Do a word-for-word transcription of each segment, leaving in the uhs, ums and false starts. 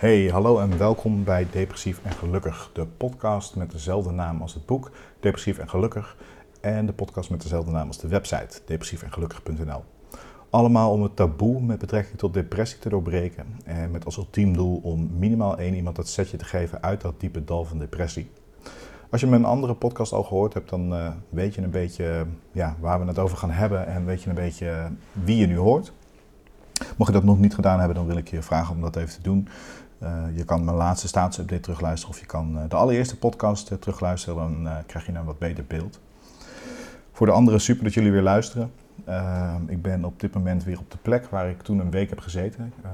Hey, hallo en welkom bij Depressief en Gelukkig, de podcast met dezelfde naam als het boek Depressief en Gelukkig en de podcast met dezelfde naam als de website depressief en gelukkig punt n l. Allemaal om het taboe met betrekking tot depressie te doorbreken en met als ultiem doel om minimaal één iemand het setje te geven uit dat diepe dal van depressie. Als je mijn andere podcast al gehoord hebt, dan uh, weet je een beetje ja, waar we het over gaan hebben en weet je een beetje wie je nu hoort. Mocht je dat nog niet gedaan hebben, dan wil ik je vragen om dat even te doen. Uh, je kan mijn laatste staatsupdate terugluisteren of je kan uh, de allereerste podcast uh, terugluisteren. Dan uh, krijg je nou een wat beter beeld. Voor de anderen, super dat jullie weer luisteren. Uh, ik ben op dit moment weer op de plek waar ik toen een week heb gezeten. Uh,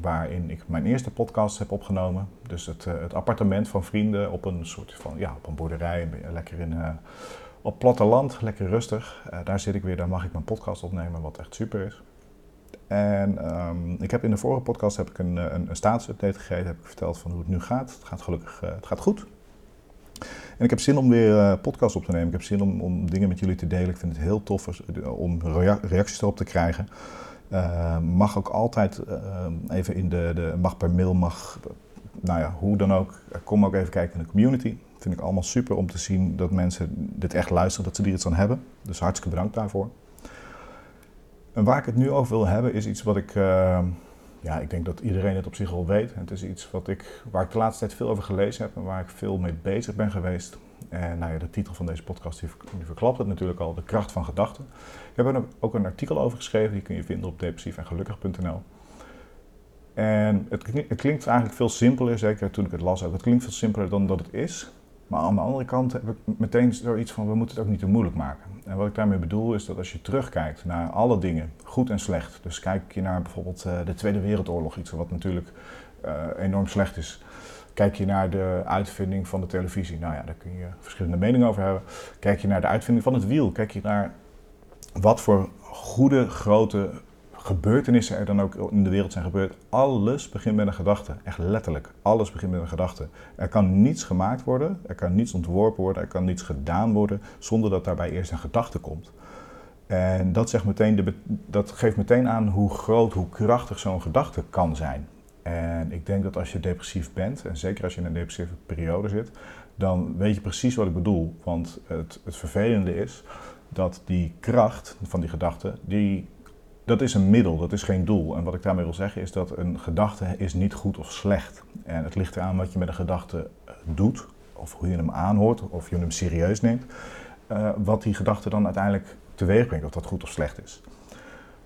waarin ik mijn eerste podcast heb opgenomen. Dus het, uh, het appartement van vrienden op een soort van, ja, op een boerderij. Lekker in, uh, op platteland, lekker rustig. Uh, daar zit ik weer, daar mag ik mijn podcast opnemen, wat echt super is. En um, ik heb in de vorige podcast heb ik een, een, een staatsupdate gegeven. Heb ik verteld van hoe het nu gaat. Het gaat gelukkig uh, het gaat goed. En ik heb zin om weer uh, podcasts op te nemen. Ik heb zin om, om dingen met jullie te delen. Ik vind het heel tof om reacties erop te krijgen. Uh, mag ook altijd uh, even in de, de... Mag per mail, mag... Nou ja, hoe dan ook. Kom ook even kijken in de community. Dat vind ik allemaal super om te zien dat mensen dit echt luisteren. Dat ze er iets aan hebben. Dus hartstikke bedankt daarvoor. En waar ik het nu over wil hebben is iets wat ik, uh, ja, ik denk dat iedereen het op zich al weet. Het is iets wat ik, waar ik de laatste tijd veel over gelezen heb en waar ik veel mee bezig ben geweest. En nou ja, de titel van deze podcast die verklapt het natuurlijk al, de kracht van gedachten. Ik heb er ook een artikel over geschreven, die kun je vinden op depressief en gelukkig punt n l. En het klinkt, het klinkt eigenlijk veel simpeler, zeker toen ik het las ook. Het klinkt veel simpeler dan dat het is. Maar aan de andere kant heb ik meteen zoiets van, we moeten het ook niet te moeilijk maken. En wat ik daarmee bedoel is dat als je terugkijkt naar alle dingen, goed en slecht. Dus kijk je naar bijvoorbeeld de Tweede Wereldoorlog, iets wat natuurlijk enorm slecht is. Kijk je naar de uitvinding van de televisie, nou ja, daar kun je verschillende meningen over hebben. Kijk je naar de uitvinding van het wiel, kijk je naar wat voor goede, grote gebeurtenissen er dan ook in de wereld zijn gebeurd. Alles begint met een gedachte. Echt letterlijk. Alles begint met een gedachte. Er kan niets gemaakt worden. Er kan niets ontworpen worden. Er kan niets gedaan worden. Zonder dat daarbij eerst een gedachte komt. En dat, zegt meteen de, dat geeft meteen aan hoe groot, hoe krachtig zo'n gedachte kan zijn. En ik denk dat als je depressief bent. En zeker als je in een depressieve periode zit. Dan weet je precies wat ik bedoel. Want het, het vervelende is dat die kracht van die gedachte... die Dat is een middel, dat is geen doel. En wat ik daarmee wil zeggen is dat een gedachte is niet goed of slecht. En het ligt eraan wat je met een gedachte doet, of hoe je hem aanhoort, of je hem serieus neemt. Uh, wat die gedachte dan uiteindelijk teweeg brengt, of dat goed of slecht is.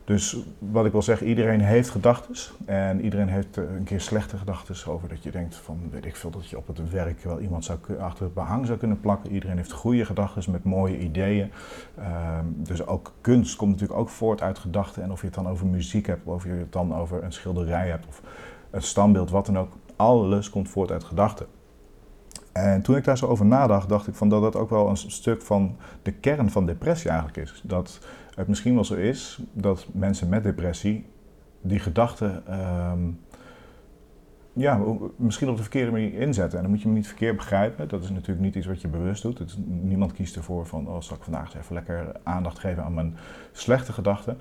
Dus wat ik wil zeggen, iedereen heeft gedachten. En iedereen heeft een keer slechte gedachten over dat je denkt van, weet ik veel, dat je op het werk wel iemand zou, achter het behang zou kunnen plakken. Iedereen heeft goede gedachten met mooie ideeën. Uh, dus ook kunst komt natuurlijk ook voort uit gedachten. En of je het dan over muziek hebt, of je het dan over een schilderij hebt, of een standbeeld, wat dan ook. Alles komt voort uit gedachten. En toen ik daar zo over nadacht, dacht ik van dat dat ook wel een stuk van de kern van depressie eigenlijk is. Dat het misschien wel zo is dat mensen met depressie die gedachten um, ja, misschien op de verkeerde manier inzetten. En dan moet je hem niet verkeerd begrijpen. Dat is natuurlijk niet iets wat je bewust doet. Het, niemand kiest ervoor van, oh, zal ik vandaag even lekker aandacht geven aan mijn slechte gedachten.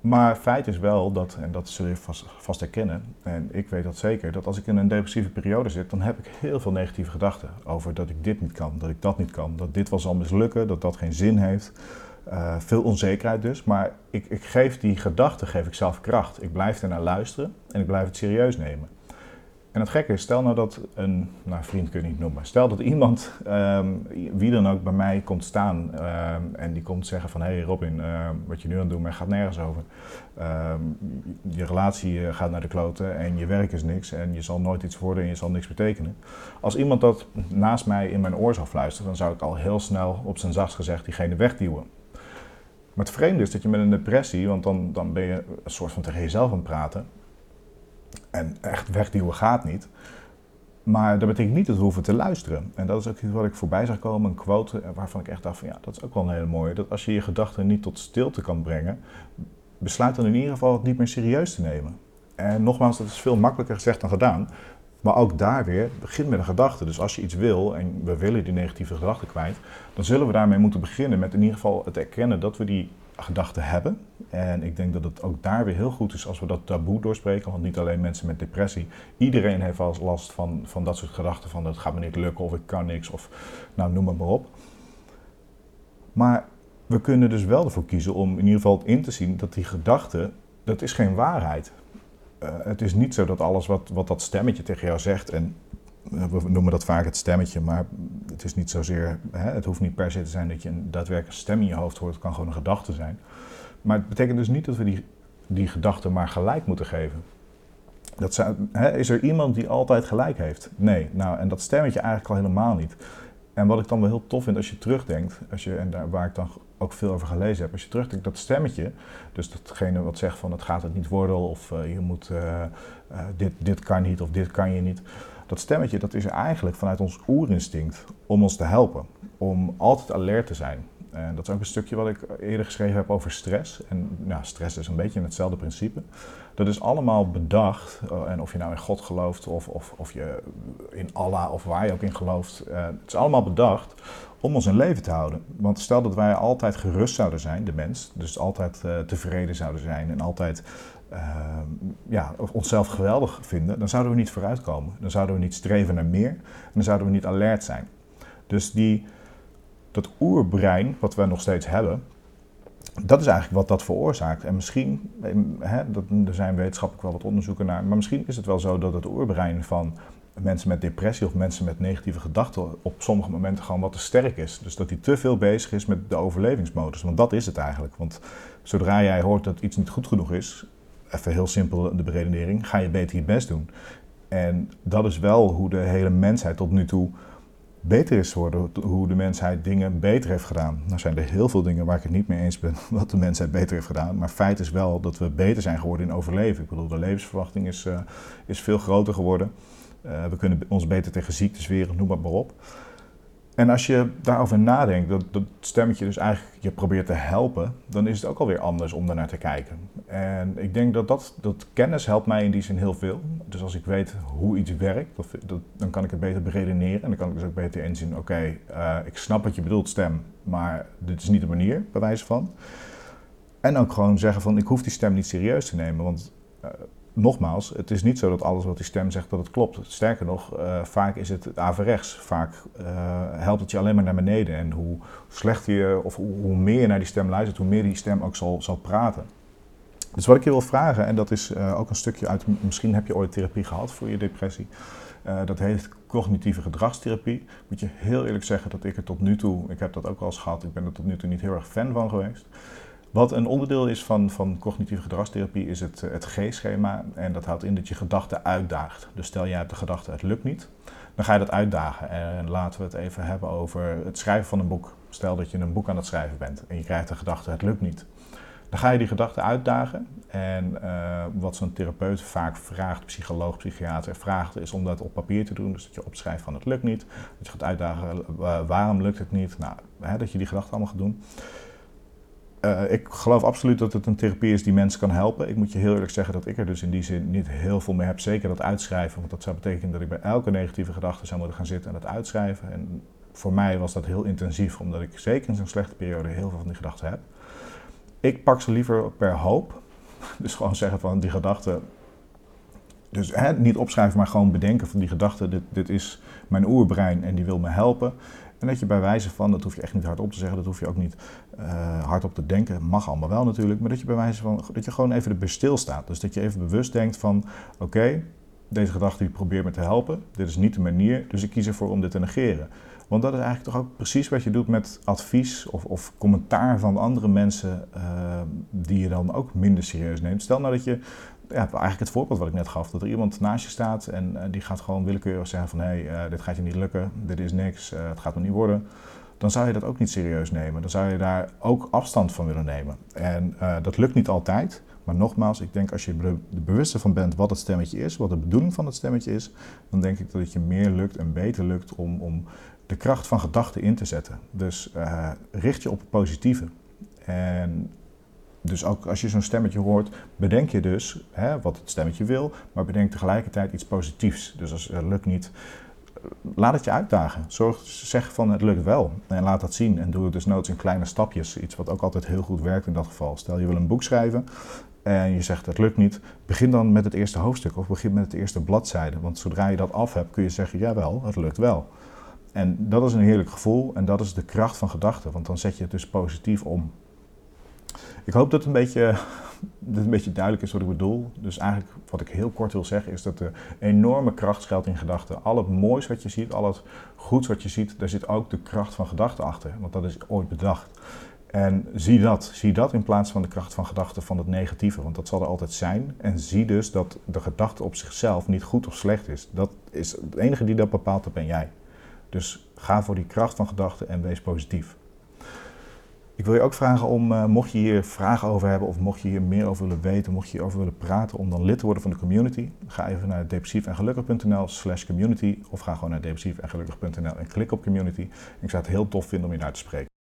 Maar feit is wel dat, en dat zul je vast, vast herkennen, en ik weet dat zeker, dat als ik in een depressieve periode zit, dan heb ik heel veel negatieve gedachten over dat ik dit niet kan, dat ik dat niet kan, dat dit wel zal mislukken, dat dat geen zin heeft. Uh, veel onzekerheid dus, maar ik, ik geef die gedachten, geef ik zelf kracht. Ik blijf ernaar luisteren en ik blijf het serieus nemen. En het gekke is, stel nou dat een, nou vriend kun je niet noemen, stel dat iemand, um, wie dan ook, bij mij komt staan um, en die komt zeggen van, hé hey Robin, uh, wat je nu aan het doen bent gaat nergens over. Um, je relatie gaat naar de kloten en je werk is niks en je zal nooit iets worden en je zal niks betekenen. Als iemand dat naast mij in mijn oor zou fluisteren, dan zou ik al heel snel op zijn zachtst gezegd diegene wegduwen. Maar het vreemde is dat je met een depressie, want dan, dan ben je een soort van tegen jezelf aan het praten. En echt wegduwen gaat niet. Maar dat betekent niet dat we hoeven te luisteren. En dat is ook iets wat ik voorbij zag komen, een quote waarvan ik echt dacht van ja, dat is ook wel een hele mooie. Dat als je je gedachten niet tot stilte kan brengen, besluit dan in ieder geval het niet meer serieus te nemen. En nogmaals, dat is veel makkelijker gezegd dan gedaan. Maar ook daar weer, begin met een gedachte. Dus als je iets wil, en we willen die negatieve gedachten kwijt, dan zullen we daarmee moeten beginnen met in ieder geval het erkennen dat we die gedachten hebben. En ik denk dat het ook daar weer heel goed is als we dat taboe doorspreken. Want niet alleen mensen met depressie. Iedereen heeft wel last van, van dat soort gedachten. Van het gaat me niet lukken of ik kan niks. Of nou noem het maar op. Maar we kunnen dus wel ervoor kiezen om in ieder geval in te zien dat die gedachte, dat is geen waarheid. Uh, het is niet zo dat alles wat, wat dat stemmetje tegen jou zegt, en we noemen dat vaak het stemmetje, maar het is niet zozeer, hè, het hoeft niet per se te zijn dat je een daadwerkelijk stem in je hoofd hoort, het kan gewoon een gedachte zijn. Maar het betekent dus niet dat we die, die gedachte maar gelijk moeten geven. Dat zou, hè, is er iemand die altijd gelijk heeft? Nee, nou en dat stemmetje eigenlijk al helemaal niet. En wat ik dan wel heel tof vind als je terugdenkt, als je, en daar, waar ik dan ook veel over gelezen heb, als je terugdenkt dat stemmetje, dus datgene wat zegt van het gaat het niet worden of uh, je moet, uh, uh, dit, dit kan niet of dit kan je niet. Dat stemmetje dat is eigenlijk vanuit ons oerinstinct om ons te helpen, om altijd alert te zijn. En dat is ook een stukje wat ik eerder geschreven heb over stress. En nou, stress is een beetje hetzelfde principe. Dat is allemaal bedacht. En of je nou in God gelooft of, of, of je in Allah of waar je ook in gelooft. Uh, het is allemaal bedacht om ons in leven te houden. Want stel dat wij altijd gerust zouden zijn, de mens. Dus altijd uh, tevreden zouden zijn en altijd uh, ja, onszelf geweldig vinden. Dan zouden we niet vooruitkomen. Dan zouden we niet streven naar meer. En dan zouden we niet alert zijn. Dus die... dat oerbrein, wat we nog steeds hebben, dat is eigenlijk wat dat veroorzaakt. En misschien, hè, dat, er zijn wetenschappelijk wel wat onderzoeken naar, maar misschien is het wel zo dat het oerbrein van mensen met depressie of mensen met negatieve gedachten op sommige momenten gewoon wat te sterk is. Dus dat die te veel bezig is met de overlevingsmodus, want dat is het eigenlijk. Want zodra jij hoort dat iets niet goed genoeg is, even heel simpel de beredenering, ga je beter je best doen. En dat is wel hoe de hele mensheid tot nu toe beter is geworden, hoe de mensheid dingen beter heeft gedaan. Nou zijn er heel veel dingen waar ik het niet mee eens ben wat de mensheid beter heeft gedaan. Maar feit is wel dat we beter zijn geworden in overleven. Ik bedoel, de levensverwachting is, uh, is veel groter geworden. Uh, we kunnen ons beter tegen ziektes weren, noem het maar op. En als je daarover nadenkt, dat, dat stemmetje dus eigenlijk je probeert te helpen, dan is het ook alweer anders om daarnaar te kijken. En ik denk dat, dat, dat kennis helpt mij in die zin heel veel. Dus als ik weet hoe iets werkt, dat, dat, dan kan ik het beter beredeneren. En dan kan ik dus ook beter inzien, oké, okay, uh, ik snap wat je bedoelt, stem, maar dit is niet de manier, bij wijze van. En ook gewoon zeggen van, ik hoef die stem niet serieus te nemen, want... Uh, Nogmaals, het is niet zo dat alles wat die stem zegt dat het klopt. Sterker nog, uh, vaak is het averechts. Vaak uh, helpt het je alleen maar naar beneden. En hoe slechter je, of hoe, hoe meer je naar die stem luistert, hoe meer die stem ook zal, zal praten. Dus wat ik je wil vragen, en dat is uh, ook een stukje uit, misschien heb je ooit therapie gehad voor je depressie. Uh, dat heet cognitieve gedragstherapie. Moet je heel eerlijk zeggen dat ik er tot nu toe, ik heb dat ook wel eens gehad, ik ben er tot nu toe niet heel erg fan van geweest. Wat een onderdeel is van, van cognitieve gedragstherapie is het, het G-schema. En dat houdt in dat je gedachten uitdaagt. Dus stel jij hebt de gedachte, het lukt niet. Dan ga je dat uitdagen. En laten we het even hebben over het schrijven van een boek. Stel dat je een boek aan het schrijven bent en je krijgt de gedachte, het lukt niet. Dan ga je die gedachte uitdagen. En uh, wat zo'n therapeut vaak vraagt, psycholoog, psychiater vraagt, is om dat op papier te doen. Dus dat je opschrijft van het lukt niet. Dat je gaat uitdagen, uh, waarom lukt het niet? Nou, hè, dat je die gedachten allemaal gaat doen. Uh, ik geloof absoluut dat het een therapie is die mensen kan helpen. Ik moet je heel eerlijk zeggen dat ik er dus in die zin niet heel veel mee heb. Zeker dat uitschrijven, want dat zou betekenen dat ik bij elke negatieve gedachte zou moeten gaan zitten en dat uitschrijven. En voor mij was dat heel intensief, omdat ik zeker in zo'n slechte periode heel veel van die gedachten heb. Ik pak ze liever per hoop. Dus gewoon zeggen van die gedachten... Dus hè, niet opschrijven, maar gewoon bedenken van die gedachte. Dit, dit is mijn oerbrein en die wil me helpen. En dat je bij wijze van, dat hoef je echt niet hardop te zeggen, dat hoef je ook niet uh, hardop te denken, mag allemaal wel natuurlijk, maar dat je bij wijze van, dat je gewoon even erbij stilstaat. Dus dat je even bewust denkt van, oké, okay, deze gedachte die probeert me te helpen, dit is niet de manier, dus ik kies ervoor om dit te negeren. Want dat is eigenlijk toch ook precies wat je doet met advies of, of commentaar van andere mensen uh, die je dan ook minder serieus neemt. Stel nou dat je, ja, eigenlijk het voorbeeld wat ik net gaf, dat er iemand naast je staat en uh, die gaat gewoon willekeurig zeggen van hé, hey, uh, dit gaat je niet lukken, dit is niks, uh, het gaat me niet worden. Dan zou je dat ook niet serieus nemen. Dan zou je daar ook afstand van willen nemen. En uh, dat lukt niet altijd. Maar nogmaals, ik denk als je er bewust van bent wat het stemmetje is, wat de bedoeling van het stemmetje is, dan denk ik dat het je meer lukt en beter lukt om, om de kracht van gedachten in te zetten. Dus uh, richt je op het positieve. En dus ook als je zo'n stemmetje hoort, bedenk je dus hè, wat het stemmetje wil, maar bedenk tegelijkertijd iets positiefs. Dus als het lukt niet, laat het je uitdagen. Zorg, zeg van het lukt wel en laat dat zien. En doe het dus noods in kleine stapjes. Iets wat ook altijd heel goed werkt in dat geval. Stel je wil een boek schrijven en je zegt het lukt niet. Begin dan met het eerste hoofdstuk of begin met het eerste bladzijde. Want zodra je dat af hebt kun je zeggen jawel, het lukt wel. En dat is een heerlijk gevoel en dat is de kracht van gedachten. Want dan zet je het dus positief om. Ik hoop dat het, een beetje, dat het een beetje duidelijk is wat ik bedoel. Dus eigenlijk wat ik heel kort wil zeggen is dat de enorme kracht schuilt in gedachten. Al het moois wat je ziet, al het goeds wat je ziet, daar zit ook de kracht van gedachten achter. Want dat is ooit bedacht. En zie dat. Zie dat in plaats van de kracht van gedachten van het negatieve. Want dat zal er altijd zijn. En zie dus dat de gedachte op zichzelf niet goed of slecht is. Dat is het enige die dat bepaalt, dat ben jij. Dus ga voor die kracht van gedachten en wees positief. Ik wil je ook vragen om, uh, mocht je hier vragen over hebben of mocht je hier meer over willen weten, mocht je hierover willen praten, om dan lid te worden van de community. Ga even naar depressiefengelukkig.nl slash community of ga gewoon naar depressiefengelukkig.nl en klik op community. Ik zou het heel tof vinden om je daar te spreken.